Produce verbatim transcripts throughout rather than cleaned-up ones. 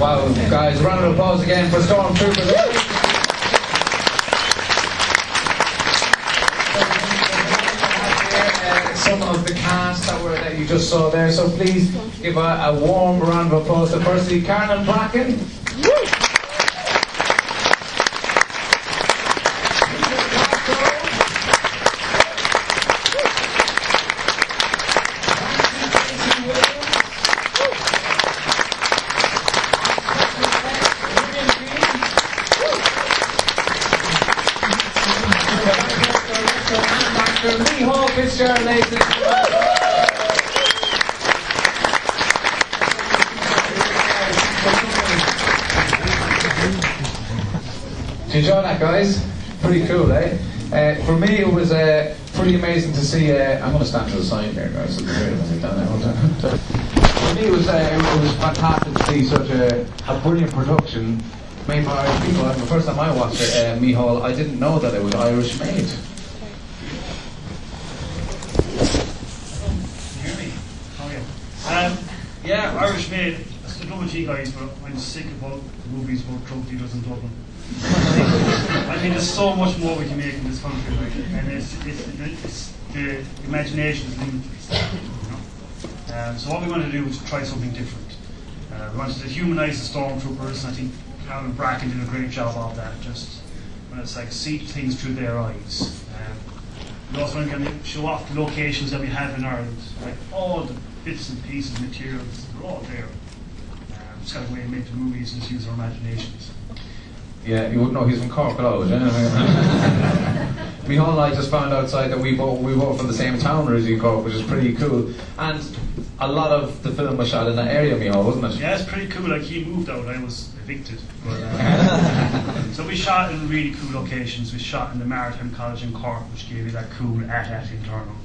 Wow, guys, round of applause again for Stormtroopers. uh, some of the cast that were that you just saw there, so please give a, a warm round of applause to firstly Carolyn Bracken. Enjoy that, guys. Pretty cool, eh? Uh, for me, it was uh, pretty amazing to see. Uh, I'm going to stand to the side there, guys. So for me, it was uh, it was fantastic to see such a, a brilliant production made by Irish people. And the first time I watched it, uh, Mihál, I didn't know that it was Irish made. Um, yeah, Irish made. I don't know about you guys, but I'm sick about movies about drug dealers in Dublin. I mean, there's so much more we can make in this country, like, and it's, it's, it's, it's the imagination is limited. You know? Um, so what we wanted to do was try something different. Uh, we wanted to humanise the stormtroopers, and I think Carolyn Bracken did a great job of that. Just when it's like see things through their eyes. Um, we also want to show off the locations that we have in Ireland, like all the bits and pieces, and materials, they're all there. Um, it's kind of a way to make the movies and just use our imaginations. Yeah, you wouldn't know he's from Cork, but I would. Mihál and I just found outside that we both we both from the same town as you, Cork, which is pretty cool. And a lot of the film was shot in that area, Mihál, wasn't it? Yeah, it's pretty cool. Like he moved out, I was evicted. But, uh, so we shot in really cool locations. We shot in the Maritime College in Cork, which gave you that cool at-at internal.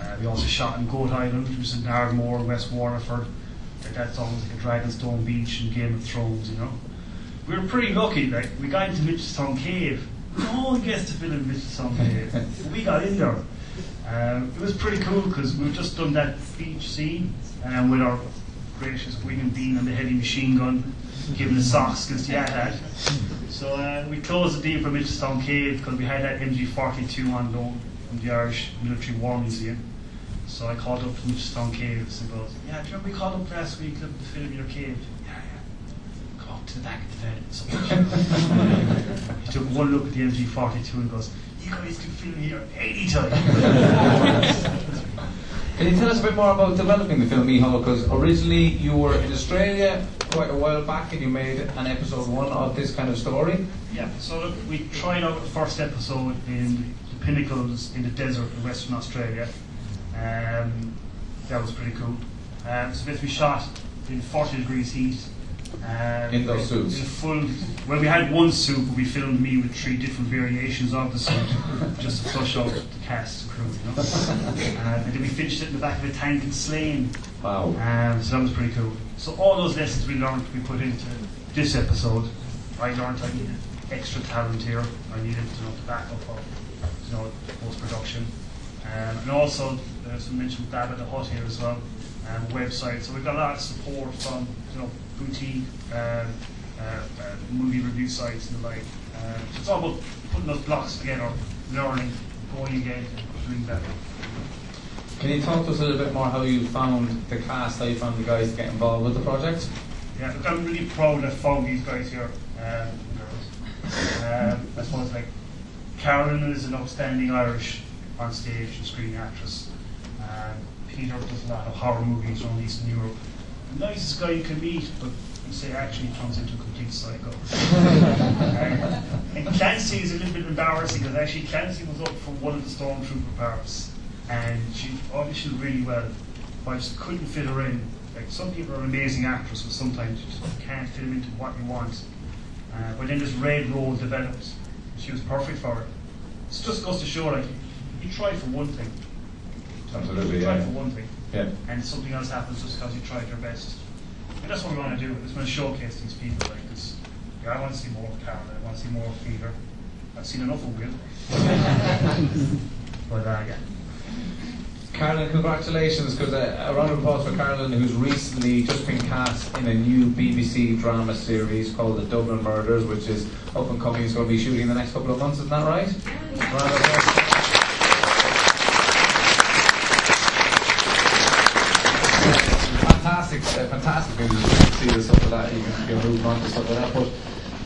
Uh, we also shot in Goat Island, which was in Ardmore, West Waterford. That's almost like a Dragonstone beach in Game of Thrones, you know. We were pretty lucky, like, we got into Mitchelstown Cave. No one gets to film in Mitchelstown Cave. We got in there. Um, it was pretty cool because we've just done that beach scene um, with our gracious William Bean and the heavy machine gun, giving the socks against the At-At. So uh, we closed the deal for Mitchelstown Cave because we had that M G forty-two on loan from the Irish Military War Museum. So I called up to Mitchelstown Cave and goes, yeah, do you remember we called up last week to film your cave? To the back of the bed. So he took one look at the M G forty-two and goes, you guys can film here anytime. Can you tell us a bit more about developing the film, Mihál? Because originally you were in Australia quite a while back and you made an episode one of this kind of story. Yeah, so look, we tried out the first episode in the pinnacles in the desert in Western Australia. Um, that was pretty cool. Um, so basically we shot in forty degrees heat. Um, in those suits? In full, well, we had one suit, but we filmed me with three different variations of the suit just to flush out the cast and crew, you know. uh, and then we finished it in the back of a tank in Slane. Wow. Um, so that was pretty cool. So all those lessons we learned, we put into this episode. I learned I needed extra talent here. I needed to know the backup of, you know, post-production. Um, and also, as we mentioned, Dabba the Hutt here as well, um, website. So we've got a lot of support from, you know, boutique, uh, uh, uh, movie review sites and the like. Uh, so it's all about putting those blocks together, learning, going again, and doing better. Can you talk to us a little bit more how you found the cast, how you found the guys to get involved with the project? Yeah, look, I'm really proud that I found these guys here. Um, um, I suppose, like, Carolyn is an outstanding Irish on stage and screen actress. Um, Peter does a lot of horror movies around Eastern Europe. Nicest guy you can meet, but you say actually turns into a complete psycho. uh, and Clancy is a little bit embarrassing because actually Clancy was up for one of the stormtrooper parts, and she auditioned really well, but I just couldn't fit her in. Like, some people are amazing actors, but sometimes you just can't fit them into what you want. Uh, but then this red role developed. She was perfect for it. It just goes to show, like, you try for one thing. Absolutely, you try yeah. for one thing. Yeah. And something else happens just because you tried your best. And that's what we want to do. We want to showcase these people. Like this. Yeah, I want to see more of Carolyn. I want to see more of Peter. I've seen enough of Will. But uh, yeah. Carolyn, congratulations, because uh, a round of applause for Carolyn, who's recently just been cast in a new B B C drama series called The Dublin Murders, which is up and coming. It's going to be shooting in the next couple of months, isn't that right? Yeah. Round of applause. Fantastic, uh, fantastic news to see the stuff of that. You can, you can move on to stuff like that. But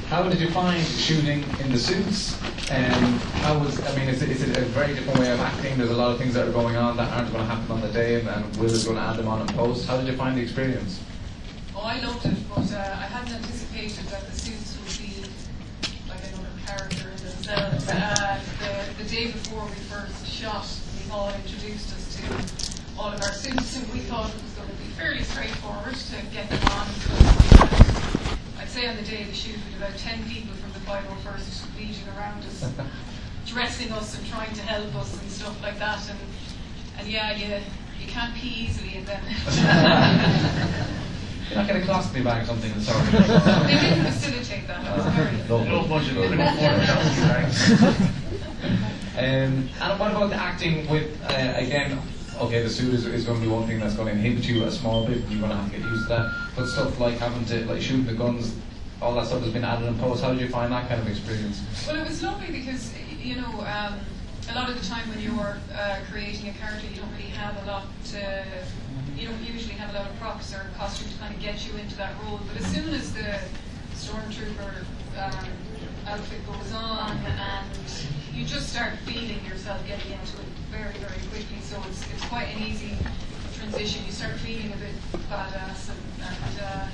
how did you find shooting in the suits? Um, how was, I mean, is it, is it a very different way of acting? There's a lot of things that are going on that aren't going to happen on the day, and, and Will is going to add them on in post. How did you find the experience? Oh, I loved it, but uh, I hadn't anticipated that the suits would be like another character in themselves. Uh, the, the day before we first shot, Mihál introduced us to all of our suits, and we thought it was going to be fairly straightforward to get them on. I'd say on the day of the shoot, we had about ten people from the five oh first Legion around us, dressing us and trying to help us and stuff like that. And and yeah, you you can't pee easily in them. You're not going to class me back something, sorry. They didn't facilitate that. It was very no budget on the Um And what about the acting with uh, again? Okay, the suit is, is going to be one thing that's going to inhibit you a small bit, and you're going to have to get used to that. But stuff like having to, like shooting the guns, all that stuff has been added in post. How did you find that kind of experience? Well, it was lovely because, you know, um, a lot of the time when you're uh, creating a character, you don't really have a lot to, you don't usually have a lot of props or costume to kind of get you into that role. But as soon as the stormtrooper um, outfit goes on, and you just start feeling yourself getting into it very, very quickly, so it's it's quite an easy transition. You start feeling a bit badass, and and, uh,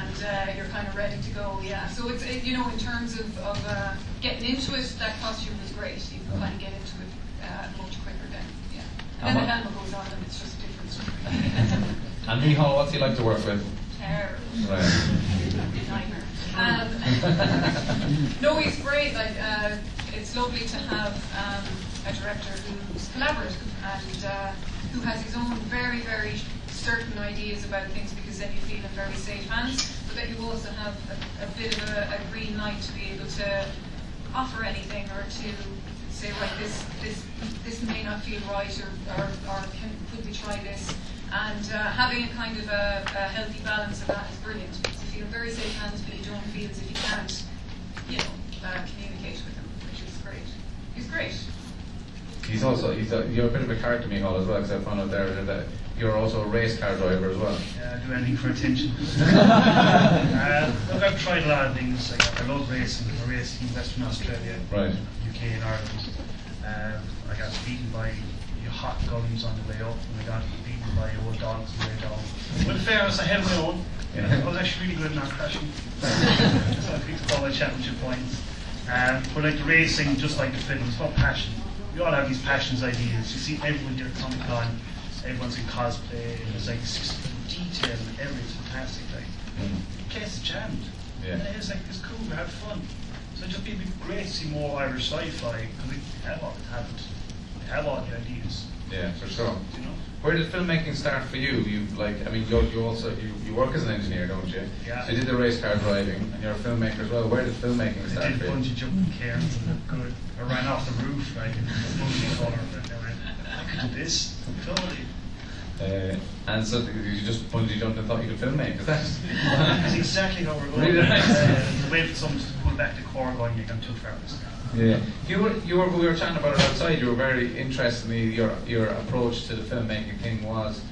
and uh, you're kind of ready to go. Yeah. So it's it, you know, in terms of of uh, getting into it, that costume was great. You can kind of get into it uh, much quicker then. Yeah. And then the helmet goes on, and it's just different sort of thing. And Mihál, what's he like to work with? Terrible. Right. Nightmare. Um, no, he's great. Like uh, it's lovely to have. Um, a director who's collaborative and uh, who has his own very, very certain ideas about things, because then you feel in very safe hands, but that you also have a, a bit of a, a green light to be able to offer anything or to say, right, this this this may not feel right, or, or, or can, could we try this? And uh, having a kind of a, a healthy balance of that is brilliant. Because you feel very safe hands, but you don't feel as if you can't, you know, uh, communicate with him, which is great. He's great. He's also, he's a, you're a bit of a character, Mihál, as well, because I found out there that you're also a race car driver as well. Yeah, I do anything for attention. uh, look, I've tried a lot of things. Like, I love racing. I raced in Western Australia, right. U K and Ireland. Um, I got beaten by you know, hot guns on the way up, and I got beaten by old dogs on the way down. But in fairness, I held my own. Yeah. I was actually really good at not crashing. So I picked up all my championship points. Um, but like the racing, just like the film, it's about passion. We all have these passions, ideas. You see everyone doing Comic Con, everyone's in cosplay, and there's like detail and everything's fantastic. Like, mm-hmm. The place is jammed. Yeah. And it's like, it's cool, we have fun. So just be great to see more Irish sci-fi, because we have all the talent, we have all the ideas. Yeah, for sure. You know? Where did filmmaking start for you? You like, I mean, you, you also you, you work as an engineer, don't you? Yeah. So you did the race car driving, and you're a filmmaker as well. Where did filmmaking start for you? I did bungee jumping, Karen. Good. I ran off the roof like in bungee collar, and I went, I could do this totally. Uh, and so you just bungee jumped and thought you could filmmake. Is that? That's exactly how we're going. Really nice. Uh, it's a way for someone to go back to core going, you've gone too far this time. Yeah, you were, you were, we were chatting about it outside. You were very interested in your your approach to the filmmaking thing was,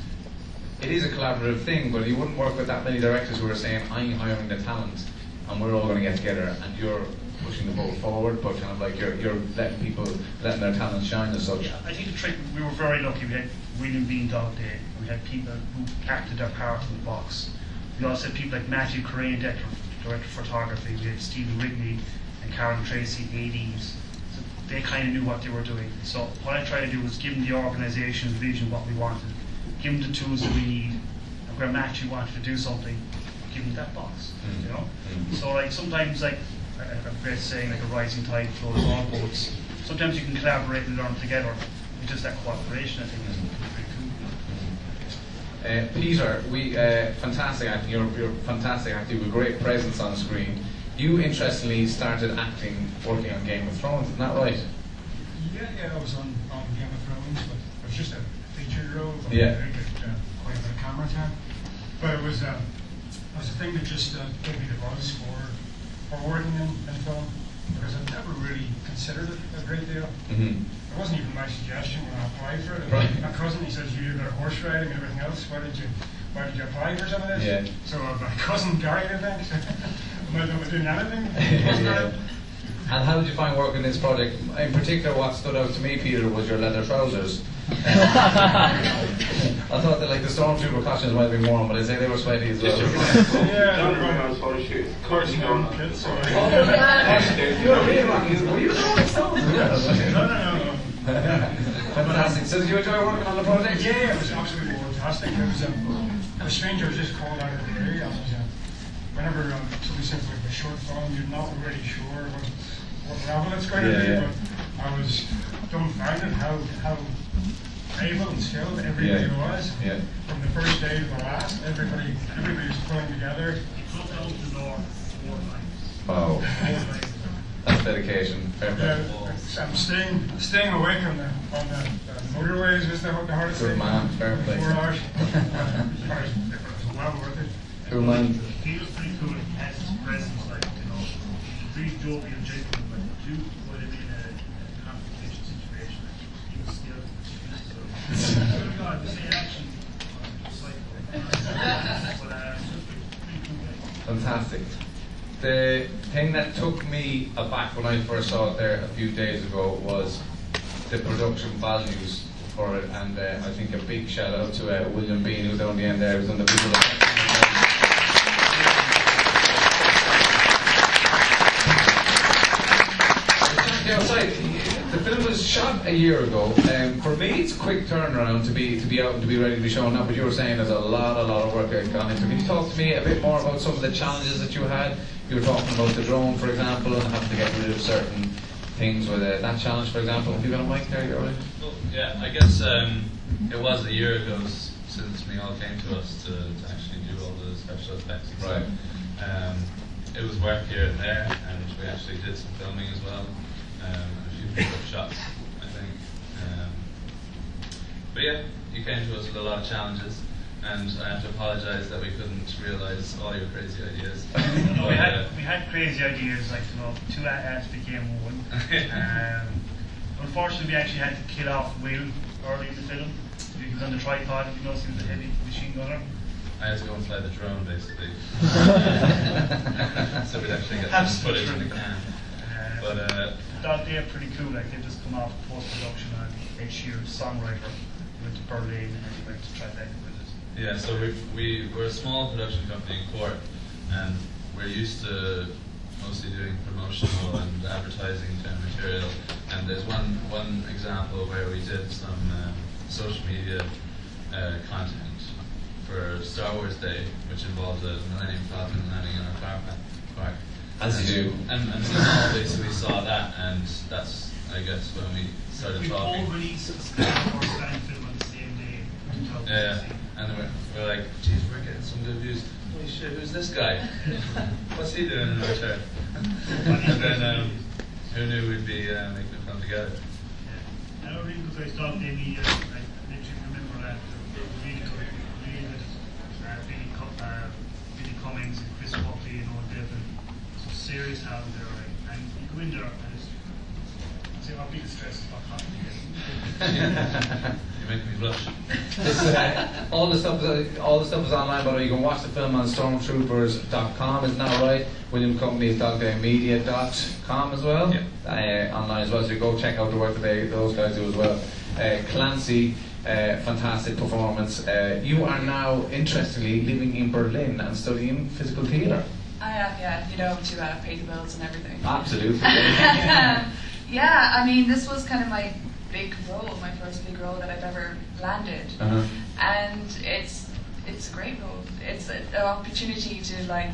it is a collaborative thing, but you wouldn't work with that many directors who are saying, I'm hiring the talent, and we're all going to get together, and you're pushing the ball forward, but kind of like you're you're letting people, letting their talent shine as such. Yeah, I think the trick, we were very lucky, we had William Bean Dog Day, we had people who acted their part in the box. We also had people like Matthew Corrigan, director, director of photography, we had Stephen Rigby, Karen Tracy, eighties, so they kind of knew what they were doing. So what I tried to do was give them the organisation, the vision, what we wanted, give them the tools that we need, and where Matthew wanted to do something, give them that box, you know? So like sometimes, like I've heard saying, like a rising tide flows all boats. Sometimes you can collaborate and learn together. It's just that cooperation, I think, is pretty cool. Uh, Peter, we uh, fantastic acting, you're, you're fantastic acting, you have a great presence on screen. You interestingly started acting working on Game of Thrones, isn't that right? Yeah, yeah, I was on, on Game of Thrones, but I was just a big yeah. I did uh, quite a bit of camera time. But it was, um, it was a thing that just uh, gave me the buzz for, for working in, in film, because I've never really considered it a great deal. Mm-hmm. It wasn't even my suggestion when I applied for it. Right. My cousin, he says, you got a horse riding and everything else, why did you, why did you apply for some of this? Yeah. So uh, my cousin Gary, I think, might not be doing anything. Yeah. And how did you find working in this project? In particular, what stood out to me, Peter, was your leather trousers. I thought that like the stormtrooper costumes might be warm, but I say they were sweaty as well. Yeah, don't remember those photo shoots. Of course you don't. You're a real one. Were you doing something? No, no, no. Fantastic. So did you enjoy working on the project? Yeah, it was absolutely fantastic. It was um, a stranger was just called out of the area. Whenever um, somebody says like a short film, you're not really sure what, what level it's going yeah, to be. Yeah. But I was dumbfounded how how able and skilled everybody yeah. was. Yeah. From the first day to the last, everybody everybody was pulling together. It held the door four times. Wow. That's dedication. Fair yeah, I'm staying staying awake on the on the uh, motorways is the, the hardest thing. Good man. Fair play. Four hours. It was well worth it. Cool man. He was pretty cool. He had his presence, like, you know, pretty jovial and genuine, but do what I mean in a confrontation situation. He was skilled. So, oh God, this ain't action. Just like, but uh, pretty cool guy. Fantastic. The thing that took me aback when I first saw it there a few days ago was the production values for it, and uh, I think a big shout out to uh, William Bean, who's on the end there, who's on the visual. Outside, the film was shot a year ago. Um, for me, it's a quick turnaround to be to be out and to be ready to be shown up. But you were saying there's a lot, a lot of work that gone into. Can you talk to me a bit more about some of the challenges that you had? You were talking about the drone, for example, and having to get rid of certain things with it. That challenge, for example, have you got a mic there, Gary? Well, yeah, I guess um, it was a year ago since Mihál came to us to, to actually do all the special effects. Right. Um, it was work here and there, and we actually did some filming as well. Um, and a few shots, I think. Um, but yeah, you came to us with a lot of challenges, and I have to apologise that we couldn't realise all your crazy ideas. No, we had uh, we had crazy ideas, like, you know, two at-hats became one. um, unfortunately, we actually had to kill off Will early in the film. He was on the tripod, you know, he was a heavy machine gunner. I had to go and fly the drone, basically. So we'd actually get some footage in the can. But uh, that day, pretty cool. Like, they just come off post-production, and Ed Sheeran's songwriter went to Berlin and he went to Tribeca with it. Yeah, so we we we're a small production company in Cork, and we're used to mostly doing promotional and advertising kind of material. And there's one one example where we did some um, social media uh, content for Star Wars Day, which involved a Millennium Falcon landing in our car park. As you do. And, and so obviously we saw that, and that's, I guess, when we started we talking. We all released Star Wars Day film on the same day. Yeah, and we're, we're like, geez, we're getting some good views. Holy shit, who's this guy? What's he doing in return? And then, um, who knew we'd be uh, making a film together? Yeah. I don't really, because I saw the media, I literally remember that. It was really good. Really good. Uh, Billy, Co- uh, Billy Cummings and Chris Buckley and all Devon. Serious out there, right? And you go in there, and it's, I'd say, our biggest stress is about comedy. You make me blush. This, uh, all the stuff, is, all the stuff is online, but you can watch the film on stormtroopers dot com, isn't that right? William Company's dog day media dot com as well, yeah. uh, online as well. So you go check out the work that they, those guys do as well. Uh, Clancy. Uh, fantastic performance. Uh, you are now, interestingly, living in Berlin and studying physical theatre. I have, yeah, you know, to uh, pay the bills and everything. Absolutely. Yeah, I mean, this was kind of my big role, my first big role that I've ever landed. Uh-huh. And it's it's a great role. It's a, an opportunity to, like,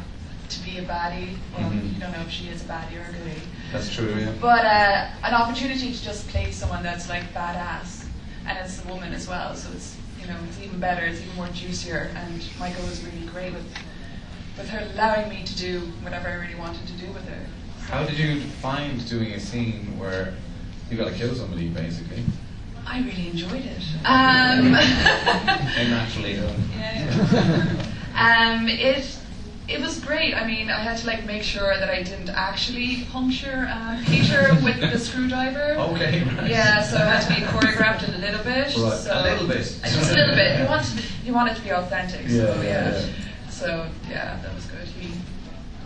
to be a baddie. Well, mm-hmm. You don't know if she is a baddie or a goodie. That's true, yeah. But uh, an opportunity to just play someone that's, like, badass. And it's a woman as well, so it's, you know, it's even better, it's even more juicier. And Michael was really great with with her allowing me to do whatever I really wanted to do with her. So. How did you find doing a scene where you got to kill somebody, basically? I really enjoyed it. Um, and naturally, though. Yeah. Um, it it was great. I mean, I had to like make sure that I didn't actually puncture uh, Peter with the screwdriver. Okay. Right. Yeah, so it had to be choreographed a little bit. Right. So a little bit. Just a little bit. You want you want it to be authentic. Yeah. So yeah. yeah. So yeah, that was good. He,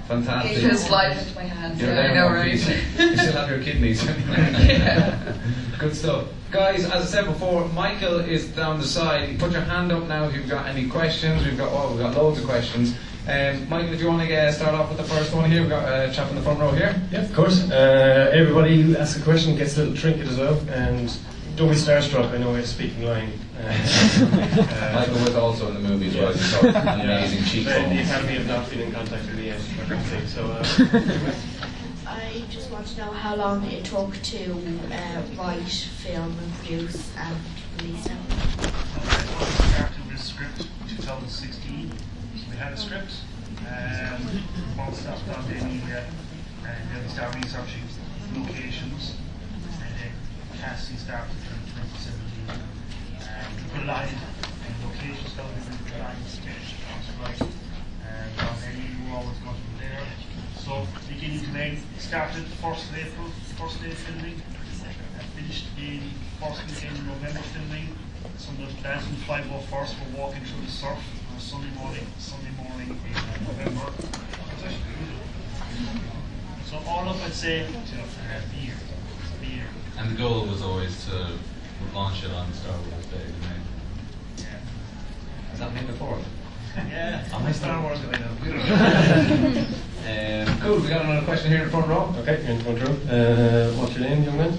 Fantastic. He just life into my hands. You're yeah, I know, right? You still have your kidneys. Yeah. Good stuff. Guys, as I said before, Michael is down the side. Put your hand up now if you've got any questions. We've got oh, we've got loads of questions. Um, Michael, if you want to uh, start off with the first one here, we've got a chap in the front row here. Yeah, of course. Uh, everybody who asks a question gets a little trinket as well. And don't be starstruck, I know we're speaking lying. Uh, uh, Michael was also in the movie as well, he's an amazing cheekbone. The Academy of not been in contact with the yes, thing, so... Uh, I just want to know how long it took to uh, write, film, and produce, and release it. Well, we started with a script in two thousand sixteen, so we had a script, um, most of that day media, and then we started researching locations, and then casting started in twenty seventeen. Relied on locations that we were trying to sketch right, and because they knew who always got from there. So beginning to end, started first day first day filming, and finished in first weekend in November filming. Some of the lads from five oh first were walking through the surf on Sunday morning, Sunday morning in November. So all up, I'd say, a year, a year. And the goal was always to launch it on Star Wars Day, didn't they? Yeah. Has that been before? Yeah. On my Star Wars Day, I know. um, cool, we got another question here in the front row. Okay, you're in the front row. Uh, what's your name, young man?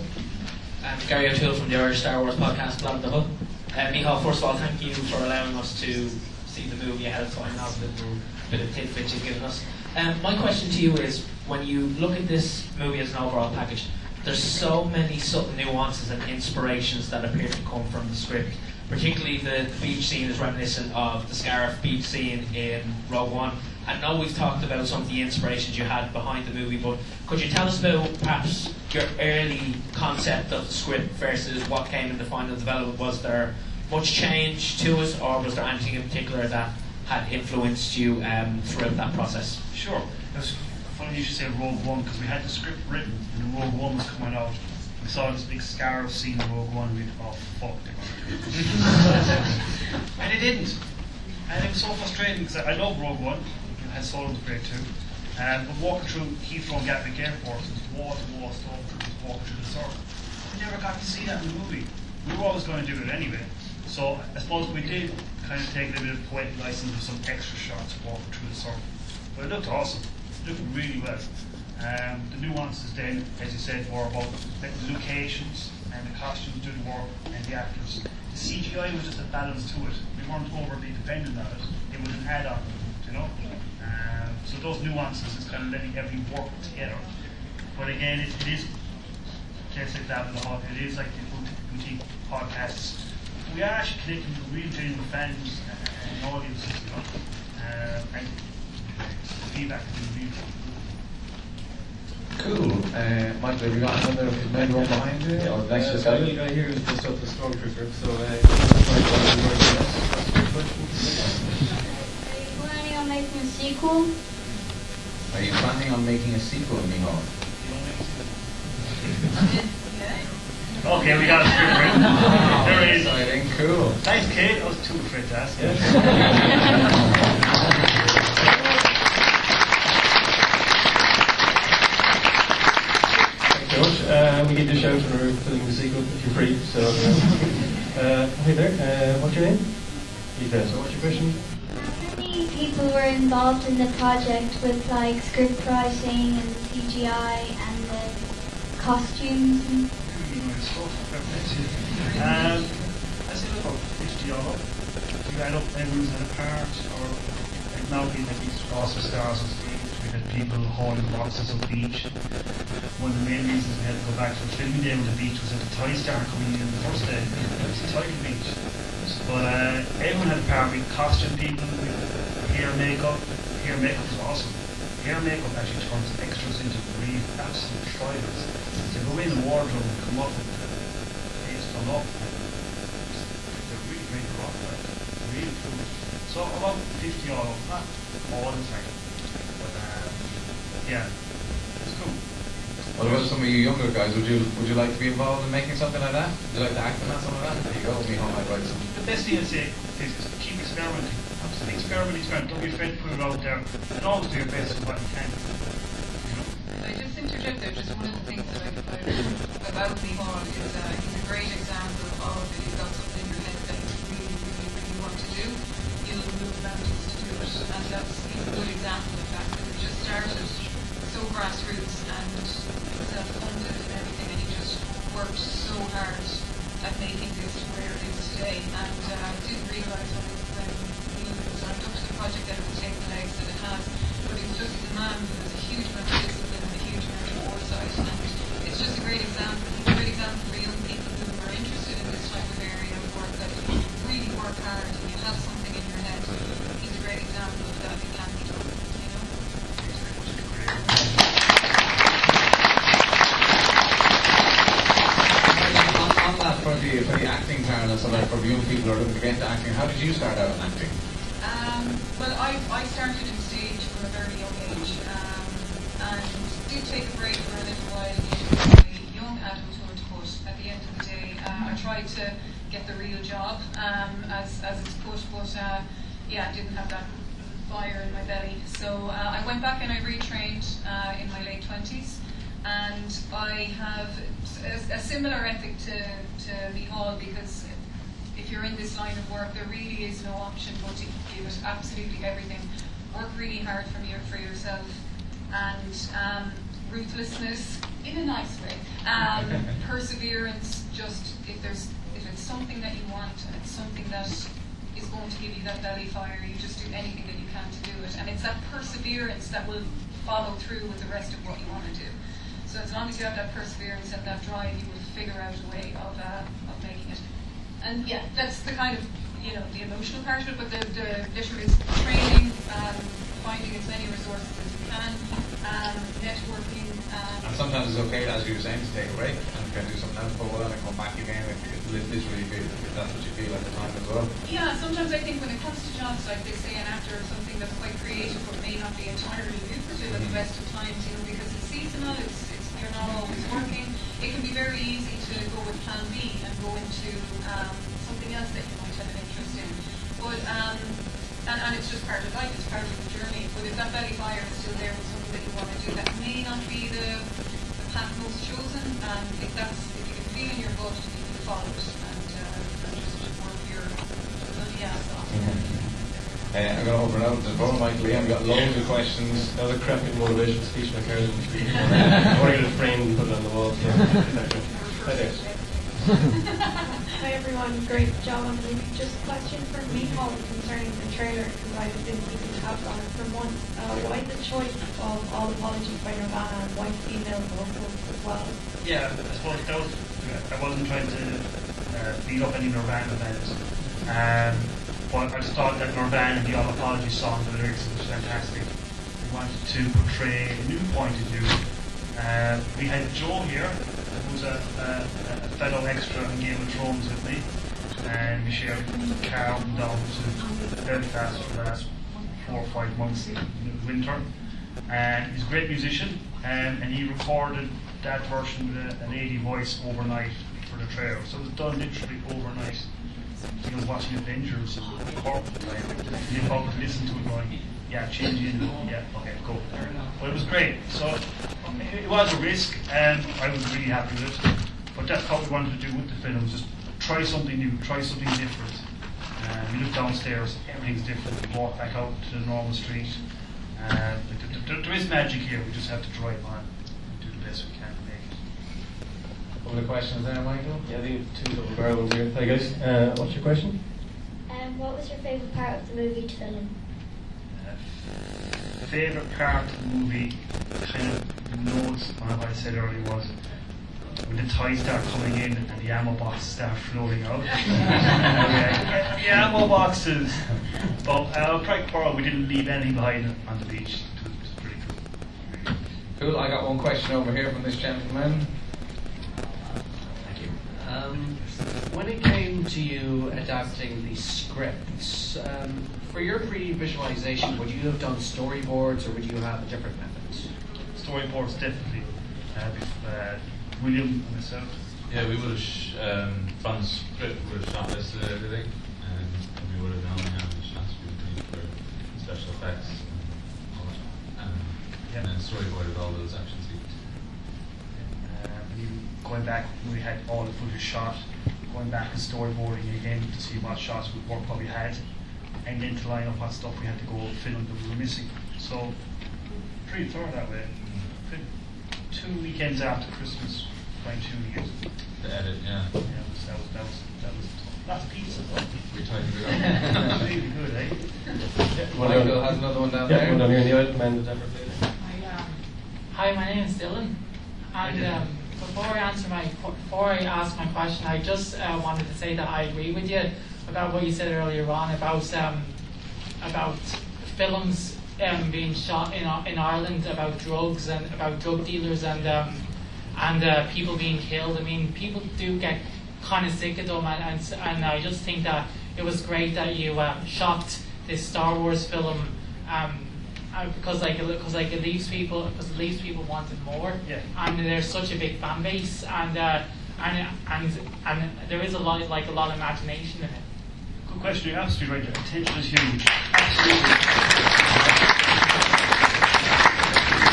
I'm Gary O'Toole from the Irish Star Wars Podcast, Dabba the Hutt. Uh, Mihál, first of all, thank you for allowing us to see the movie ahead of time. That's a bit of tidbit you've given us. Um, my question to you is, when you look at this movie as an overall package, there's so many subtle nuances and inspirations that appear to come from the script. Particularly the, the beach scene is reminiscent of the Scarif beach scene in Rogue One. I know we've talked about some of the inspirations you had behind the movie, but could you tell us about perhaps your early concept of the script versus what came in the final development? Was there much change to it, or was there anything in particular that had influenced you um, throughout that process? Sure. That's funny you should say Rogue One, because we had the script written and Rogue One was coming out. We saw this big Scarif scene in Rogue One and we thought, oh fuck, they're going to do it. And they didn't. And it was so frustrating because I love Rogue One, and Solo was great too. Um, but walking through Heathrow and Gatwick Airport, it was wall to wall stormtroopers walking through the circle. We never got to see that in the movie. We were always going to do it anyway. So I suppose we did kind of take a little bit of poetic license with some extra shots walking through the circle. But it looked awesome. Looking really well. Um, the nuances then, as you said, were about the locations and the costumes do the work and the actors. The C G I was just a balance to it. We weren't overly dependent on it. It was an add-on, you know. Um, so those nuances is kind of letting everything work together. But again, it, it is, can't say that in the hot. It is like the boutique podcasts. We are actually connecting with real genuine fans and, and audiences, you know. Um, and, feedback to the cool. Uh, Michael, have you got another man right behind you? Yeah, or next uh, so you guy here is just up the stormtrooper, so uh, are you planning on making a sequel? Are you planning on making a sequel, Mihál? Okay, we got a script written. There it is. Exciting, cool. Thanks, kid. I was too afraid to ask you. Uh, we get to shout for filming the sequel if you're free. So, uh, uh, hey there, uh, what's your name? Hey there, so what's your question? How many people were involved in the project with like script writing and the C G I and the costumes? And um, I said about fifty odd. We ran up, everyone's in a part, or and now being at least awesome stars on stage. Had people hauling boxes on the beach. One of the main reasons we had to go back to the filming day on the beach was that the toys started coming in the first day. It was a tidy beach. But uh, everyone had a part. We costume people, we hair makeup. Hair makeup was awesome. Hair makeup actually turns extras into real absolute trials. They go in the wardrobe and come up and they just come up. So about fifty euro, not all the time, but um, yeah, it's cool. What about some of you younger guys? Would you would you like to be involved in making something like that? Would you like to act on that, something like that? There you go, Mihál might write something. The best thing I'd say is keep experimenting. Experiment, experiment. Don't be afraid to put it out there. And always do your best with what you can. I just interject there, just one of the things that I found about Mihál is that uh, he's a great example of if you've got something in your head that you really, really, really want to do, you'll move mountains to do it. And that's a good example of that, because it just started so grassroots and self-funded and everything, and he just worked so hard at making this to where it is today. And uh, I didn't realise when it I looked at the project that it would take the legs that it has, but it's just a man who has a huge amount of discipline and a huge amount of foresight, and it's just a great example, a great example for young people who are interested in this type of area of work, that you really work hard and you have something in your head. He's a great example of that, it can be done, you know? On that, for the, for the acting channel, so like for young people who are looking to get into acting, how did you start out in acting? Well, I, I started in stage from a very young age, um, and did take a break for a little while into young adulthood, but at the end of the day uh, I tried to get the real job, um, as, as it's put, but uh, yeah, I didn't have that fire in my belly. So uh, I went back and I retrained uh, in my late twenties, and I have a, a similar ethic to, to Mihál, because if you're in this line of work, there really is no option but to give it absolutely everything. Work really hard for, your, for yourself, and um, ruthlessness in a nice way. Um, perseverance, just if there's if it's something that you want and it's something that is going to give you that belly fire, you just do anything that you can to do it. And it's that perseverance that will follow through with the rest of what you want to do. So as long as you have that perseverance and that drive, you will figure out a way of uh, of making it. And yeah, that's the kind of, you know, the emotional part of it, but the, the literally training, um, finding as many resources as you can, um, networking. Um, and sometimes it's okay, as you were saying, to take a break and kind of do something else for a while and come back again if, if literally feel, if that's what you feel at the time as well. Yeah, sometimes I think when it comes to jobs like this, say, and after something that's quite creative but may not be entirely lucrative at the best of times, you know, because it's seasonal, it's, it's you're not always working. It can be very easy to go with plan B and go into um, something else that you might have an interest in. But, um, and, and it's just part of life, it's part of the journey. But if that belly fire is still there with something that you want to do, that may not be the, the path most chosen. And if, that's, if you can feel in your gut, you can follow it and, uh, and just work your bloody ass off. Uh, I'm going to open it up to the phone, Michael. I've got loads of questions. That was a crappy motivation speech by Carolyn. I want to get it framed and put it on the wall. So. Hi there. Hi everyone, great job on the movie. Just a question for Mihál concerning the trailer, because I was been keeping tabs on it for months. Uh, why the choice of All Apologies by Nirvana and why female vocals as well? Yeah, I suppose that was, I wasn't trying to uh, beat up any Nirvana events. Um, But I just thought that Nirvana and the All Apologies song, the lyrics was fantastic. We wanted to portray a new point of view. Uh, we had Joe here, who's a, a, a fellow extra in Game of Thrones with me, and we shared Carl down to Belfast for the last four or five months in the winter. And he's a great musician, and, and he recorded that version with a lady voice overnight for the trailer. So it was done literally overnight. You know, watching Avengers corp like, you know, listen to it going, yeah, change in, yeah, okay, go. But it was great. So it was a risk, and I was really happy with it. But that's what we wanted to do with the film, just try something new, try something different. Uh, we looked downstairs, everything's different. We walked back out to the normal street. Uh, there, there is magic here, we just have to drive on and do the best we can. The questions there, Michael? Yeah, the two little barrels here. Hi guys, uh, what's your question? Um, what was your favourite part of the movie to film? Uh, favourite part of the movie, kind of notes on what I said earlier, was when the toys start coming in and the ammo boxes start floating out. uh, the ammo boxes! But uh, Craig Pearl, we didn't leave any behind on the beach. It was pretty cool. Cool, I got one question over here from this gentleman. Um, when it came to you adapting adapting these scripts. Um, for your pre-visualization, would you have done storyboards, or would you have different methods? Storyboards, definitely. Uh, with, uh, William, myself. Yeah, we would have um, done script, we would have shot this and everything, and we would have known how many shots we would need for special effects and all that. Um, yeah. And then storyboarded all those action scenes. Uh, going back, we had all the footage shot. Going back and storyboarding again to see what shots would work, what we had, and then to line up what stuff we had to go film that we were missing. So, pretty thorough that way. Pretty, two weekends after Christmas, by two years. The edit, yeah. Yeah, so that was, that was, that was that's pizza. We tried to figure out. Really good, eh? Yeah. Michael has another one down yeah, there. One down here in the aisle, man, the Hi, um, hi, my name is Dylan, and um, Before I answer my, before I ask my question, I just uh, wanted to say that I agree with you about what you said earlier on about um, about films um, being shot in in Ireland about drugs and about drug dealers and um, and uh, people being killed. I mean, people do get kind of sick of them, and and, and I just think that it was great that you um, shot this Star Wars film. Um, Uh, because like, because like it leaves people, because it leaves people wanting more, yeah. And there's such a big fan base, and uh, and and and there is a lot, like a lot of imagination in it. Good question. You're absolutely right. Attention is huge. Absolutely.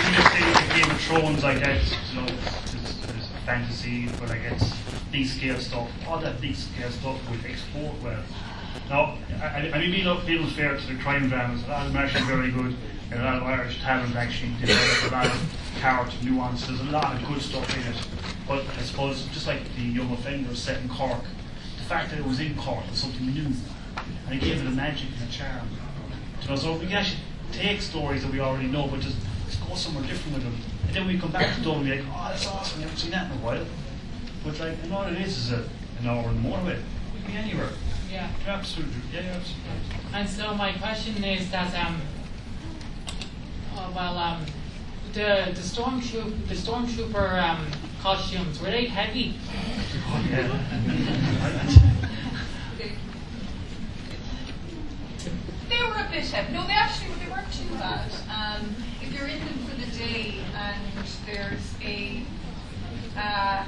You just think of Game of Thrones, I guess. You know, there's, there's fantasy, but I guess big scale stuff. All that big scale stuff would export well. Now, I, I mean, being up people's fair to the crime dramas, that was actually very good. And a lot of Irish talent actually developed a lot of character nuance. There's a lot of good stuff in it. But I suppose, just like the Young Offender set in Cork, the fact that it was in Cork was something new. And it gave it a magic and a charm. You know, so we can actually take stories that we already know, but just let's go somewhere different with them. And then we come back to Dublin and be like, oh, that's awesome, we haven't seen that in a while. But like, and all it is is a, an hour and more of it. We can be anywhere. Yeah. Absolutely. Yeah, absolutely. And so my question is that, um, Oh, well, um, the the stormtrooper the stormtrooper um, costumes, were they heavy? Oh, yeah. They were a bit heavy. No, they actually they weren't too bad. Um, if you're in them for the day and there's a uh,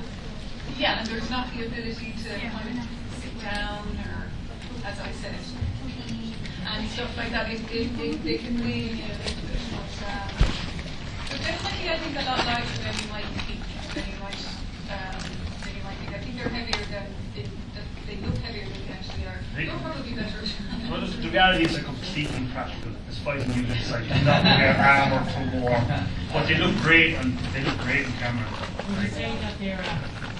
yeah, and there's not the ability to yeah. kind of sit down or, as I said, and stuff like that, it, they they they can weigh in. Um, but definitely, I think a lot lighter than you might think, than you might, um, than you might think. I think they're heavier than they, they look heavier than they actually are. They will probably be better. Well, the reality is they're completely practical. It's fighting units like you not wear armor for war, but they look great and they look great in camera. Would you say that they're uh,